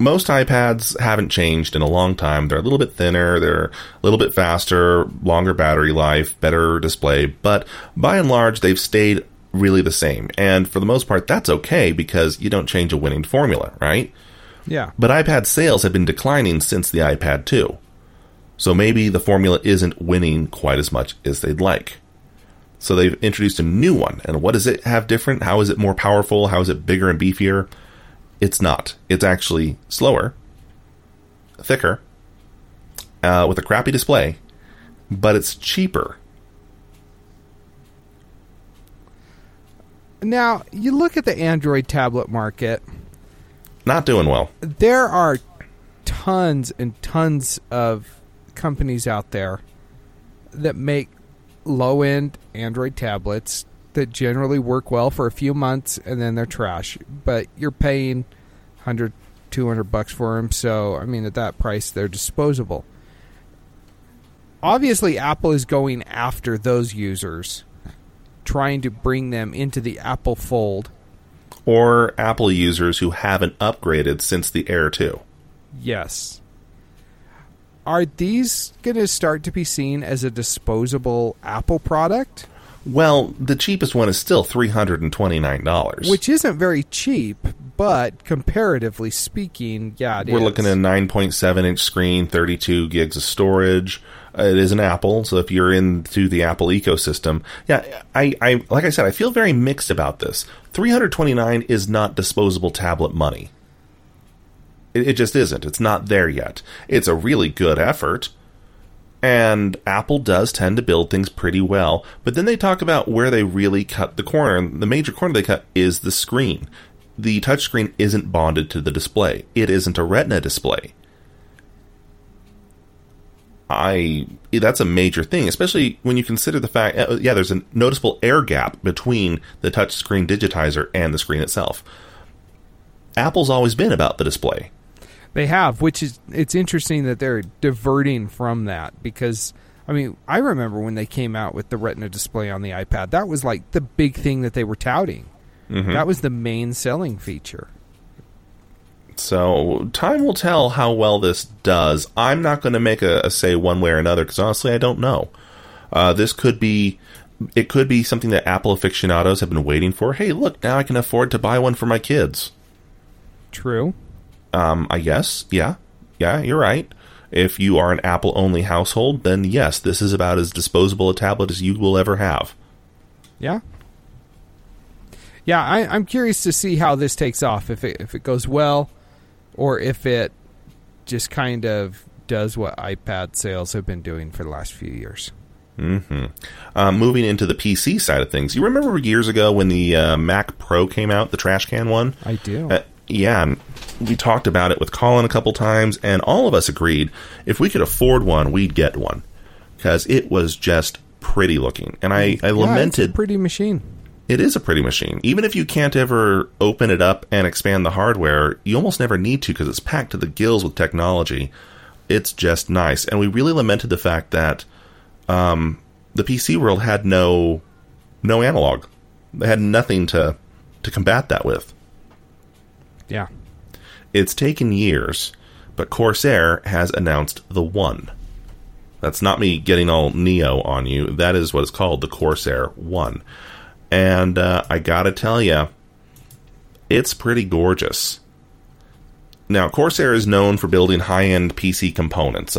Most iPads haven't changed in a long time. They're a little bit thinner, they're a little bit faster, longer battery life, better display, but by and large, they've stayed really the same. And for the most part, that's okay because you don't change a winning formula, right? Yeah. But iPad sales have been declining since the iPad 2. So maybe the formula isn't winning quite as much as they'd like. So they've introduced a new one. And what does it have different? How is it more powerful? How is it bigger and beefier? It's not. It's actually slower, thicker, with a crappy display, but it's cheaper. Now, you look at the Android tablet market. Not doing well. There are tons and tons of companies out there that make low-end Android tablets that generally work well for a few months and then they're trash. But you're paying $100-$200 for them, so I mean at that price they're disposable. Obviously Apple is going after those users, trying to bring them into the Apple fold. Or Apple users who haven't upgraded since the Air 2. Yes. Are these going to start to be seen as a disposable Apple product? Well, the cheapest one is still $329. Which isn't very cheap, but comparatively speaking, yeah, it is. We're looking at a 9.7-inch screen, 32 gigs of storage. It is an Apple, so if you're into the Apple ecosystem. Yeah, I like I said, I feel very mixed about this. $329 is not disposable tablet money. It just isn't. It's not there yet. It's a really good effort. And Apple does tend to build things pretty well, but then they talk about where they really cut the corner, and the major corner they cut is the screen. The touchscreen isn't bonded to the display. It isn't a Retina display. That's a major thing, especially when you consider the fact, there's a noticeable air gap between the touchscreen digitizer and the screen itself. Apple's always been about the display. They have, which is, it's interesting that they're diverting from that because, I mean, I remember when they came out with the Retina display on the iPad. That was like the big thing that they were touting. Mm-hmm. That was the main selling feature. So time will tell how well this does. I'm not going to make a say one way or another because honestly, I don't know. It could be something that Apple aficionados have been waiting for. Hey, look, now I can afford to buy one for my kids. True. I guess, yeah, you're right. If you are an Apple-only household, then yes, this is about as disposable a tablet as you will ever have. Yeah. Yeah, I'm curious to see how this takes off, if it goes well, or if it just kind of does what iPad sales have been doing for the last few years. Mm-hmm. Moving into the PC side of things, you remember years ago when the Mac Pro came out, the trash can one? I do. Yeah, we talked about it with Colin a couple times, and all of us agreed if we could afford one, we'd get one because it was just pretty looking. And I lamented. It's a pretty machine. It is a pretty machine. Even if you can't ever open it up and expand the hardware, you almost never need to because it's packed to the gills with technology. It's just nice. And we really lamented the fact that the PC world had no analog. They had nothing to to combat that with. Yeah. It's taken years, but Corsair has announced the One. That's not me getting all Neo on you. That is what it's called, the Corsair One. And I gotta tell you, it's pretty gorgeous. Now, Corsair is known for building high-end PC components.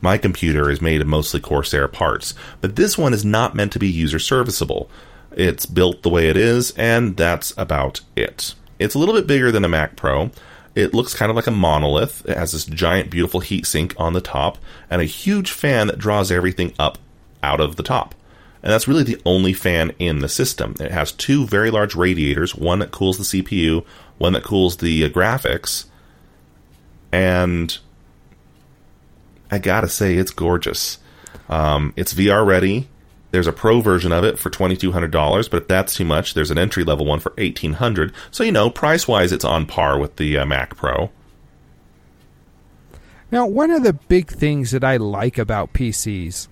My computer is made of mostly Corsair parts, but this one is not meant to be user-serviceable. It's built the way it is, and that's about it. It's a little bit bigger than a Mac Pro. It looks kind of like a monolith. It has this giant, beautiful heatsink on the top, and a huge fan that draws everything up out of the top. And that's really the only fan in the system. It has two very large radiators, one that cools the CPU, one that cools the graphics. And I gotta say, it's gorgeous. It's VR ready. There's a pro version of it for $2,200, but if that's too much, there's an entry level one for $1,800. So, you know, price wise, it's on par with the Mac Pro. Now, one of the big things that I like about PCs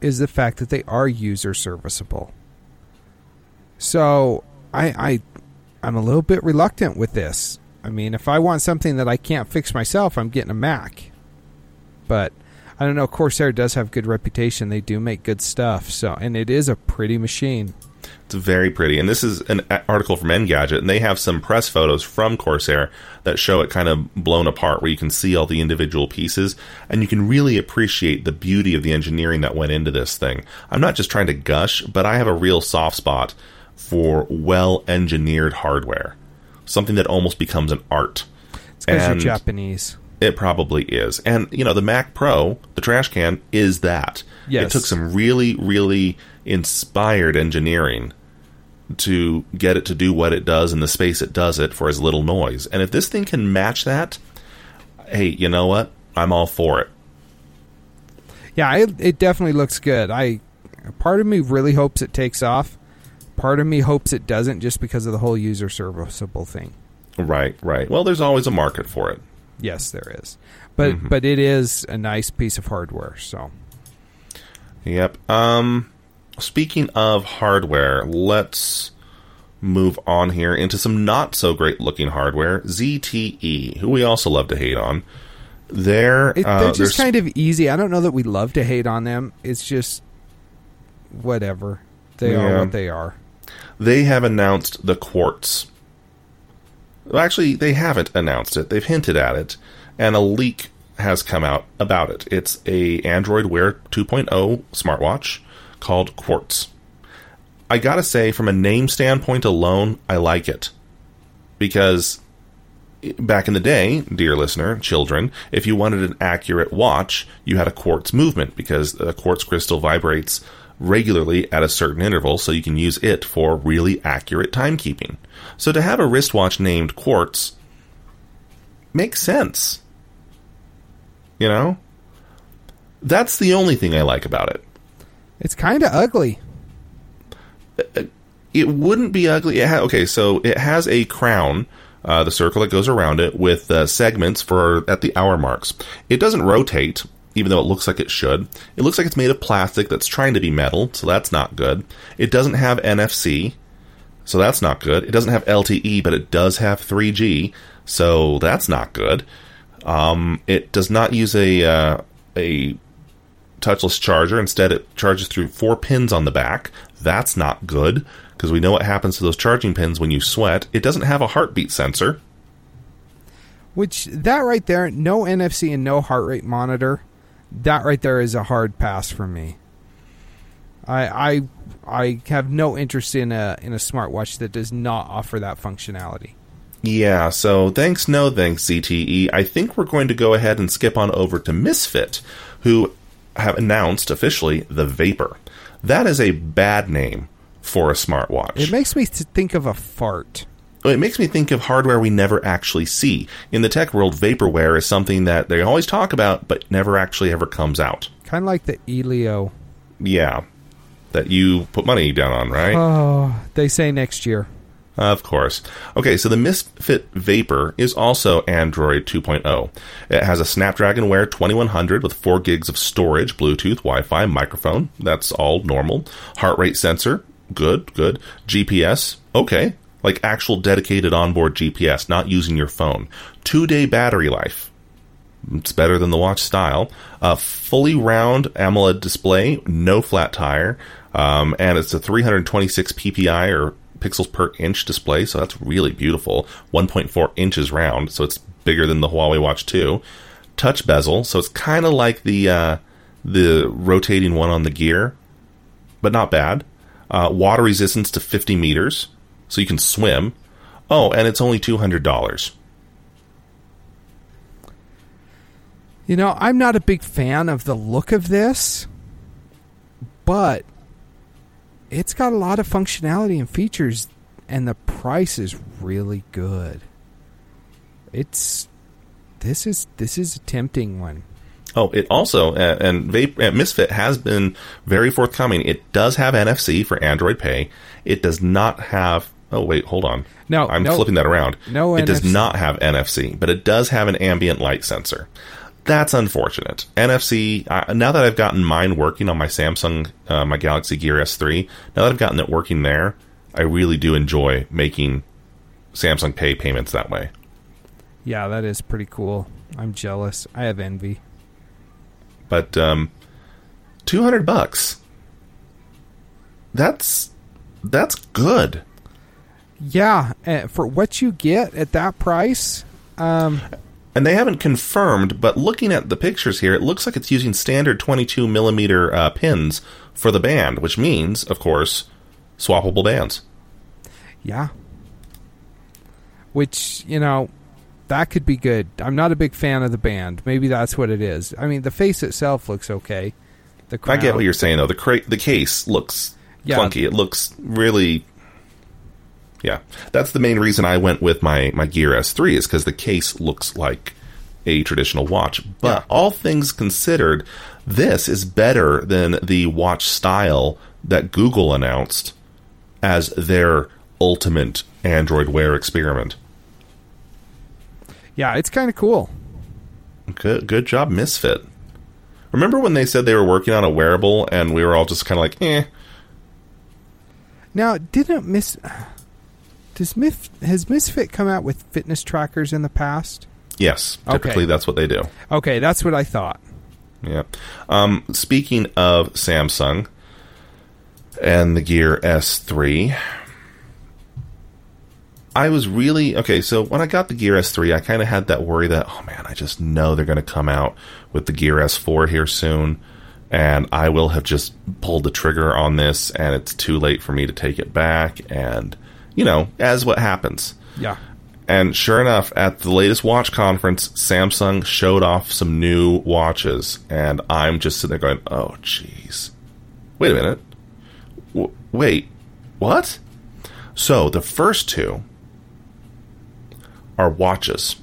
is the fact that they are user serviceable. So I'm a little bit reluctant with this. I mean, if I want something that I can't fix myself, I'm getting a Mac. But I don't know. Corsair does have good reputation. They do make good stuff. So, and it is a pretty machine. It's very pretty. And this is an article from Engadget, and they have some press photos from Corsair that show it kind of blown apart, where you can see all the individual pieces, and you can really appreciate the beauty of the engineering that went into this thing. I'm not just trying to gush, but I have a real soft spot for well-engineered hardware. Something that almost becomes an art. It's because you're Japanese. It probably is. And, you know, the Mac Pro, the trash can, is that. Yes. It took some really, really inspired engineering to get it to do what it does in the space it does it for as little noise. And if this thing can match that, hey, you know what? I'm all for it. Yeah, it definitely looks good. Part of me really hopes it takes off. Part of me hopes it doesn't, just because of the whole user serviceable thing. Right. Well, there's always a market for it. Yes, there is. But but it is a nice piece of hardware, so. Yep. Speaking of hardware, let's move on here into some not so great looking hardware. ZTE, who we also love to hate on. They're just kind of easy. I don't know that we love to hate on them. It's just whatever. They are what they are. They have announced the Quartz. Well, actually, they haven't announced it. They've hinted at it, and a leak has come out about it. It's a Android Wear 2.0 smartwatch called Quartz. I gotta say, from a name standpoint alone, I like it. Because back in the day, dear listener, children, if you wanted an accurate watch, you had a quartz movement, because the quartz crystal vibrates regularly at a certain interval, so you can use it for really accurate timekeeping. So to have a wristwatch named Quartz makes sense. You know? That's the only thing I like about it. It's kind of ugly. It wouldn't be ugly. So it has a crown, the circle that goes around it, with segments for at the hour marks. It doesn't rotate, even though it looks like it should. It looks like it's made of plastic that's trying to be metal, so that's not good. It doesn't have NFC, so that's not good. It doesn't have LTE, but it does have 3G, so that's not good. It does not use a touchless charger. Instead, it charges through 4 pins on the back. That's not good, because we know what happens to those charging pins when you sweat. It doesn't have a heartbeat sensor. Which, that right there, no NFC and no heart rate monitor. That right there is a hard pass for me. I have no interest in a smartwatch that does not offer that functionality. Yeah, so thanks, no thanks, ZTE. I think we're going to go ahead and skip on over to Misfit, who have announced officially the Vapor. That is a bad name for a smartwatch. It makes me think of a fart. It makes me think of hardware we never actually see. In the tech world, vaporware is something that they always talk about, but never actually ever comes out. Kind of like the Elio. Yeah. That you put money down on, right? Oh, they say next year. Of course. Okay, so the Misfit Vapor is also Android 2.0. It has a Snapdragon Wear 2100 with 4 gigs of storage, Bluetooth, Wi-Fi, microphone. That's all normal. Heart rate sensor. Good. GPS. Okay. Like actual dedicated onboard GPS, not using your phone. 2-day battery life. It's better than the watch style. A fully round AMOLED display, no flat tire. And it's a 326 ppi or pixels per inch display, so that's really beautiful. 1.4 inches round, so it's bigger than the Huawei Watch 2. Touch bezel, so it's kind of like the rotating one on the Gear, but not bad. Water resistance to 50 meters, so you can swim. Oh, and it's only $200. You know, I'm not a big fan of the look of this, but it's got a lot of functionality and features, and the price is really good. This is a tempting one. Oh, it also, and Misfit has been very forthcoming. It does have NFC for Android Pay. It does not have... Oh, wait, hold on. No, I'm flipping that around. No, it NFC. Does not have NFC, but it does have an ambient light sensor. That's unfortunate. NFC, now that I've gotten mine working on my Samsung, my Galaxy Gear S3, now that I've gotten it working there, I really do enjoy making Samsung Pay payments that way. Yeah, that is pretty cool. I'm jealous. I have envy. But $200, that's good. Yeah, for what you get at that price. And they haven't confirmed, but looking at the pictures here, it looks like it's using standard 22mm pins for the band, which means, of course, swappable bands. Yeah. Which, you know... That could be good. I'm not a big fan of the band. Maybe that's what it is. I mean, the face itself looks okay. The crown, I get what you're saying, though. The case looks clunky. It looks really... Yeah. That's the main reason I went with my Gear S3 is because the case looks like a traditional watch. But all things considered, this is better than the watch style that Google announced as their ultimate Android Wear experiment. Yeah, it's kind of cool. Good job, Misfit. Remember when they said they were working on a wearable and we were all just kind of like, eh. Now, has Misfit come out with fitness trackers in the past? Yes, typically that's what they do. Okay, that's what I thought. Yeah. Speaking of Samsung and the Gear S3... I was really... Okay, so when I got the Gear S3, I kind of had that worry that, oh man, I just know they're going to come out with the Gear S4 here soon, and I will have just pulled the trigger on this, and it's too late for me to take it back, and, you know, as what happens. Yeah. And sure enough, at the latest watch conference, Samsung showed off some new watches, and I'm just sitting there going, oh, jeez. Wait a minute. Wait, what? So, the first two... are watches.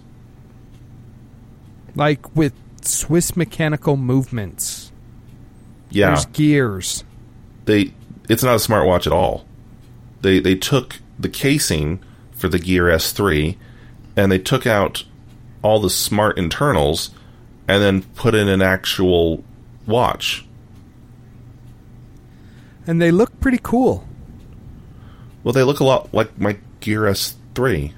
Like with Swiss mechanical movements. Yeah. There's gears. It's not a smartwatch at all. They took the casing for the Gear S3 and they took out all the smart internals and then put in an actual watch. And they look pretty cool. Well, they look a lot like my Gear S3.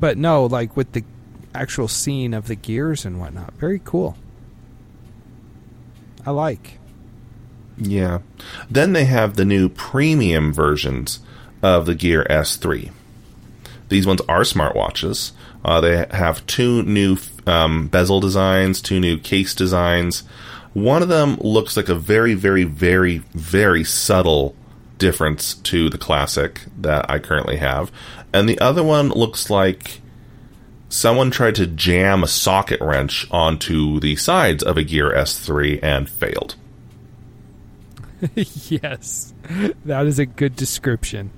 But no, like with the actual scene of the gears and whatnot. Very cool. I like. Yeah. Then they have the new premium versions of the Gear S3. These ones are smartwatches. They have two new bezel designs, two new case designs. One of them looks like a very, very, very, very subtle difference to the classic that I currently have. And the other one looks like someone tried to jam a socket wrench onto the sides of a Gear S3 and failed. Yes, that is a good description.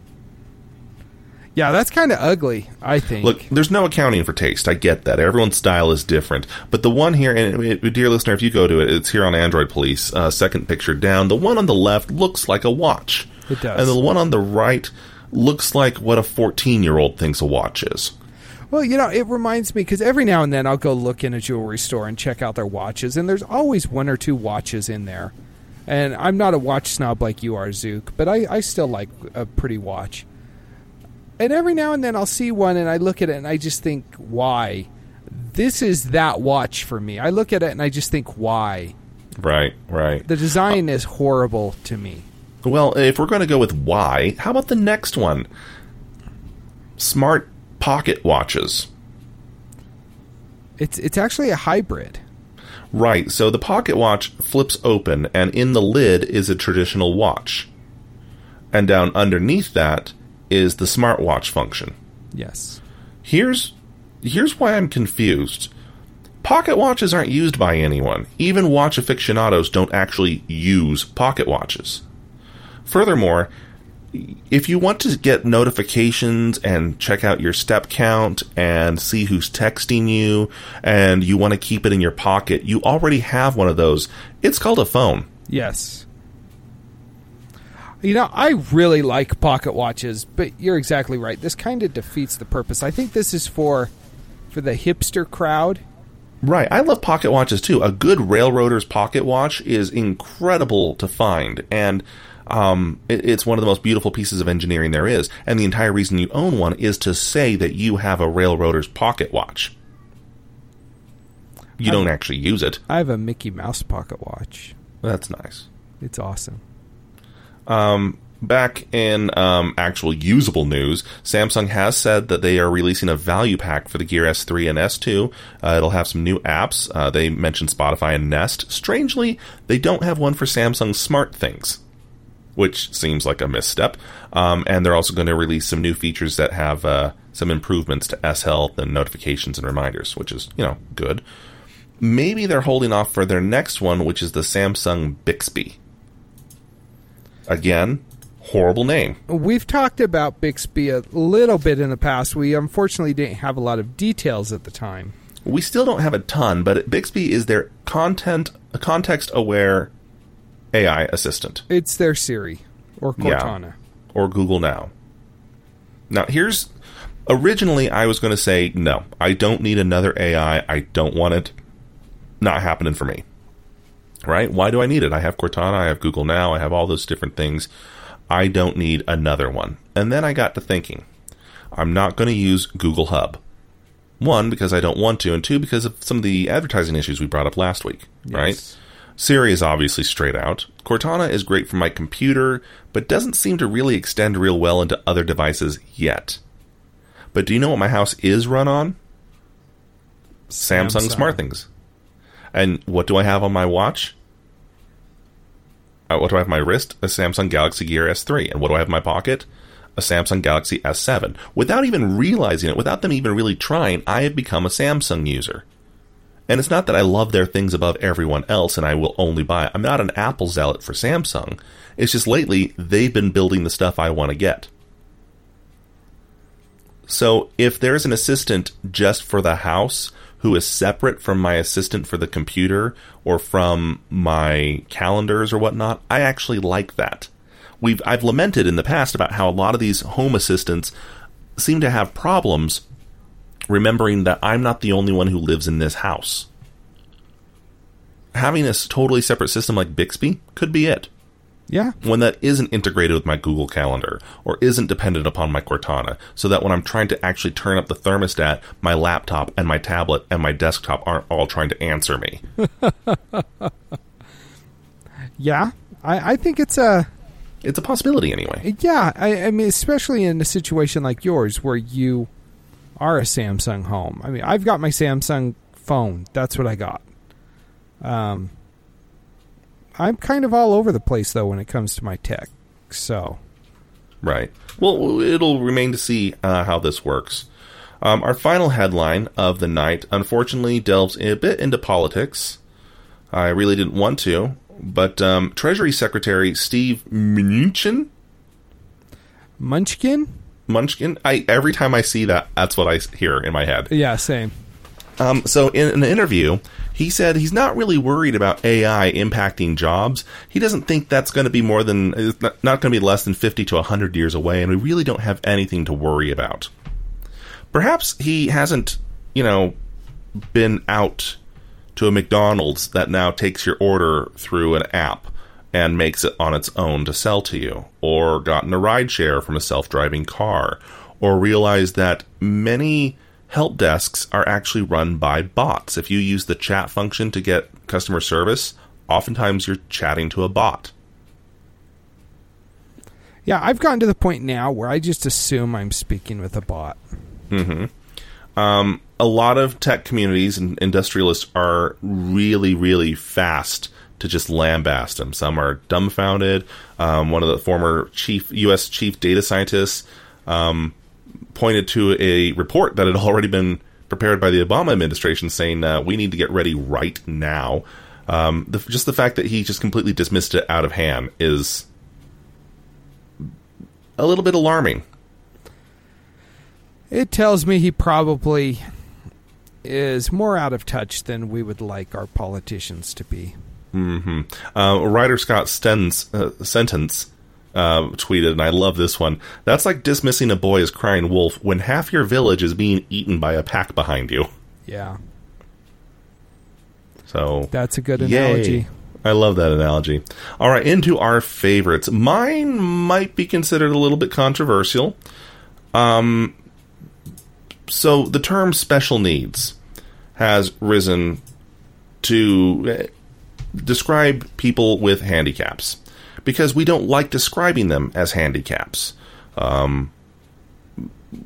Yeah, that's kind of ugly, I think. Look, there's no accounting for taste. I get that. Everyone's style is different. But the one here, and dear listener, if you go to it, it's here on Android Police, second picture down. The one on the left looks like a watch. It does. And the one on the right... looks like what a 14-year-old thinks a watch is. Well, you know, it reminds me, because every now and then I'll go look in a jewelry store and check out their watches, and there's always one or two watches in there And I'm not a watch snob like you are, Zook, but I still like a pretty watch. And every now and then I'll see one and I look at it and I just think, why? This is that watch for me. I look at it and I just think, why? Right, right. The design is horrible to me. Well, if we're going to go with why, how about the next one? Smart pocket watches. It's actually a hybrid. Right, so the pocket watch flips open, and in the lid is a traditional watch. And down underneath that is the smartwatch function. Yes. Here's why I'm confused. Pocket watches aren't used by anyone. Even watch aficionados don't actually use pocket watches. Furthermore, if you want to get notifications and check out your step count and see who's texting you and you want to keep it in your pocket, you already have one of those. It's called a phone. Yes. You know, I really like pocket watches, but you're exactly right. This kind of defeats the purpose. I think this is for the hipster crowd. Right. I love pocket watches, too. A good railroader's pocket watch is incredible to find, and it's one of the most beautiful pieces of engineering there is. And the entire reason you own one is to say that you have a railroader's pocket watch. You don't actually use it. I have a Mickey Mouse pocket watch. That's nice. It's awesome. Back in actual usable news, Samsung has said that they are releasing a value pack for the Gear S3 and S2. It'll have some new apps. They mentioned Spotify and Nest. Strangely, they don't have one for Samsung Smart Things, which seems like a misstep. And they're also going to release some new features that have some improvements to S-Health and notifications and reminders, which is, you know, good. Maybe they're holding off for their next one, which is the Samsung Bixby. Again, horrible name. We've talked about Bixby a little bit in the past. We unfortunately didn't have a lot of details at the time. We still don't have a ton, but Bixby is their context-aware AI assistant. It's their Siri or Cortana. Yeah, or Google Now. Now, here's... Originally, I was going to say, no, I don't need another AI. I don't want it. Not happening for me. Right? Why do I need it? I have Cortana. I have Google Now. I have all those different things. I don't need another one. And then I got to thinking, I'm not going to use Google Hub. One, because I don't want to. And two, because of some of the advertising issues we brought up last week. Yes. Right? Siri is obviously straight out. Cortana is great for my computer, but doesn't seem to really extend real well into other devices yet. But do you know what my house is run on? Samsung Smart Things. And what do I have on my watch? What do I have on my wrist? A Samsung Galaxy Gear S3. And what do I have in my pocket? A Samsung Galaxy S7. Without even realizing it, without them even really trying, I have become a Samsung user. And it's not that I love their things above everyone else and I will only buy it. I'm not an Apple zealot for Samsung. It's just lately, they've been building the stuff I want to get. So if there's an assistant just for the house who is separate from my assistant for the computer or from my calendars or whatnot, I actually like that. I've lamented in the past about how a lot of these home assistants seem to have problems remembering that I'm not the only one who lives in this house. Having a totally separate system like Bixby could be it. Yeah. One that isn't integrated with my Google Calendar or isn't dependent upon my Cortana, so that when I'm trying to actually turn up the thermostat, my laptop and my tablet and my desktop aren't all trying to answer me. Yeah. I think it's a... It's a possibility anyway. Yeah. I mean, especially in a situation like yours where you... are a Samsung home. I mean, I've got my Samsung phone. That's what I got. I'm kind of all over the place, though, when it comes to my tech. So, right. Well, it'll remain to see how this works. Our final headline of the night, unfortunately, delves a bit into politics. I really didn't want to, but Treasury Secretary Steve Mnuchin? Munchkin? Every time I see that, that's what I hear in my head. Yeah, same. So in an interview, he said he's not really worried about AI impacting jobs. He doesn't think that's going to be less than 50 to 100 years away, and we really don't have anything to worry about. Perhaps he hasn't, been out to a McDonald's that now takes your order through an app and makes it on its own to sell to you, or gotten a rideshare from a self-driving car, or realized that many help desks are actually run by bots. If you use the chat function to get customer service, oftentimes you're chatting to a bot. Yeah, I've gotten to the point now where I just assume I'm speaking with a bot. Mm-hmm. A lot of tech communities and industrialists are really, really fast to just lambast them. Some are dumbfounded. One of the former U.S. chief data scientists pointed to a report that had already been prepared by the Obama administration saying we need to get ready right now. Just the fact that he just completely dismissed it out of hand is a little bit alarming. It tells me he probably is more out of touch than we would like our politicians to be. Mm-hmm. Writer Scott Sentence tweeted, and I love this one, "That's like dismissing a boy as crying wolf when half your village is being eaten by a pack behind you." Yeah. So that's a good analogy. I love that analogy. All right, into our favorites. Mine might be considered a little bit controversial. So the term special needs has risen to describe people with handicaps, because we don't like describing them as handicaps.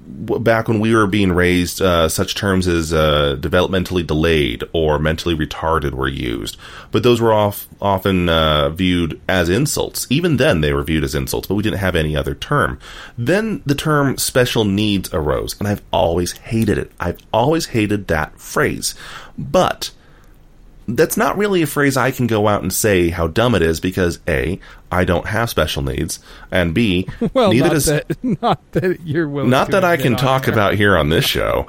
Back when we were being raised, such terms as developmentally delayed or mentally retarded were used. But those were often viewed as insults. Even then, they were viewed as insults, but we didn't have any other term. Then the term special needs arose, and I've always hated it. I've always hated that phrase. But that's not really a phrase I can go out and say how dumb it is, because A, I don't have special needs, and B, well, neither does... Not that I can talk about here on this show.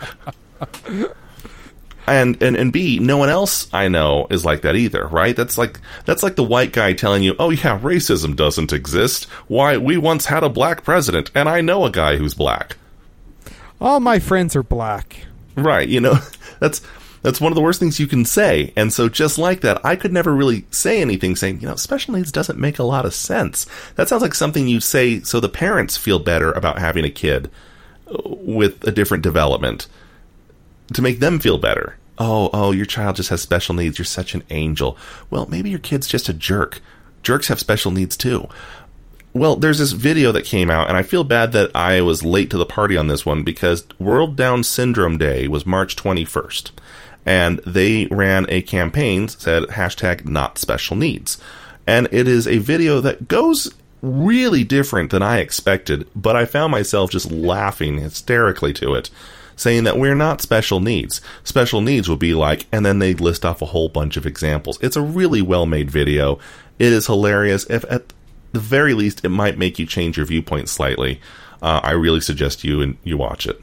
and B, no one else I know is like that either, right? That's like the white guy telling you, "Oh yeah, racism doesn't exist. Why, we once had a black president, and I know a guy who's black. All my friends are black." Right, you know, That's one of the worst things you can say. And so just like that, I could never really say anything saying, special needs doesn't make a lot of sense. That sounds like something you say so the parents feel better about having a kid with a different development, to make them feel better. Oh, your child just has special needs. You're such an angel. Well, maybe your kid's just a jerk. Jerks have special needs too. Well, there's this video that came out, and I feel bad that I was late to the party on this one, because World Down Syndrome Day was March 21st. And they ran a campaign, said hashtag not special needs. And it is a video that goes really different than I expected, but I found myself just laughing hysterically to it, saying that we're not special needs. Special needs would be like, and then they list off a whole bunch of examples. It's a really well-made video. It is hilarious. If at the very least, it might make you change your viewpoint slightly. I really suggest you watch it.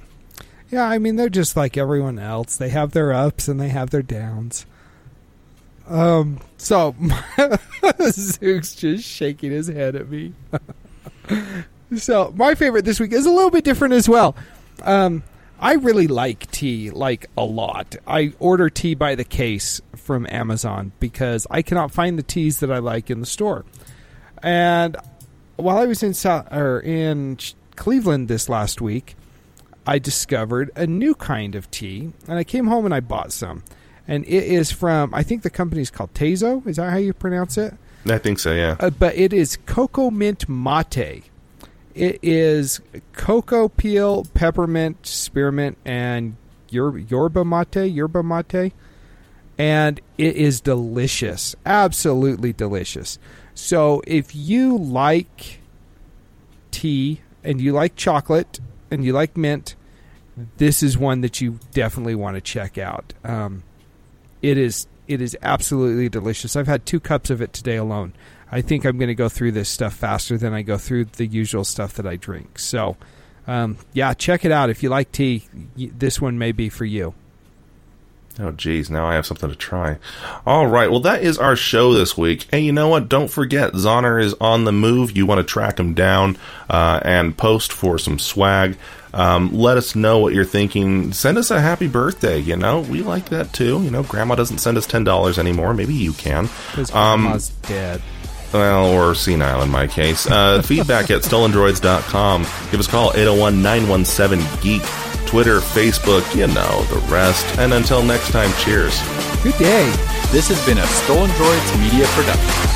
Yeah, I mean, they're just like everyone else. They have their ups and they have their downs. So, Zook's just shaking his head at me. So, my favorite this week is a little bit different as well. I really like tea, like, a lot. I order tea by the case from Amazon because I cannot find the teas that I like in the store. And while I was in Cleveland this last week, I discovered a new kind of tea, and I came home and I bought some. And it is from, I think the company's called Tezo. Is that how you pronounce it? I think so, yeah. But it is cocoa mint mate. It is cocoa peel, peppermint, spearmint, and yerba mate. And it is delicious. Absolutely delicious. So if you like tea and you like chocolate and you like mint, this is one that you definitely want to check out. It is absolutely delicious. I've had 2 cups of it today alone. I think I'm going to go through this stuff faster than I go through the usual stuff that I drink. So, yeah, check it out. If you like tea, this one may be for you. Oh, geez. Now I have something to try. All right. Well, that is our show this week. And you know what? Don't forget, Zoner is on the move. You want to track him down and post for some swag. Let us know what you're thinking. Send us a happy birthday. We like that, too. Grandma doesn't send us $10 anymore. Maybe you can. Because Grandma's dead. well, or senile in my case. Feedback at stolendroids.com. Give us a call, 801-917-GEEK. Twitter, Facebook, you know, the rest. And until next time, cheers. Good day. This has been a Stolen Droids Media production.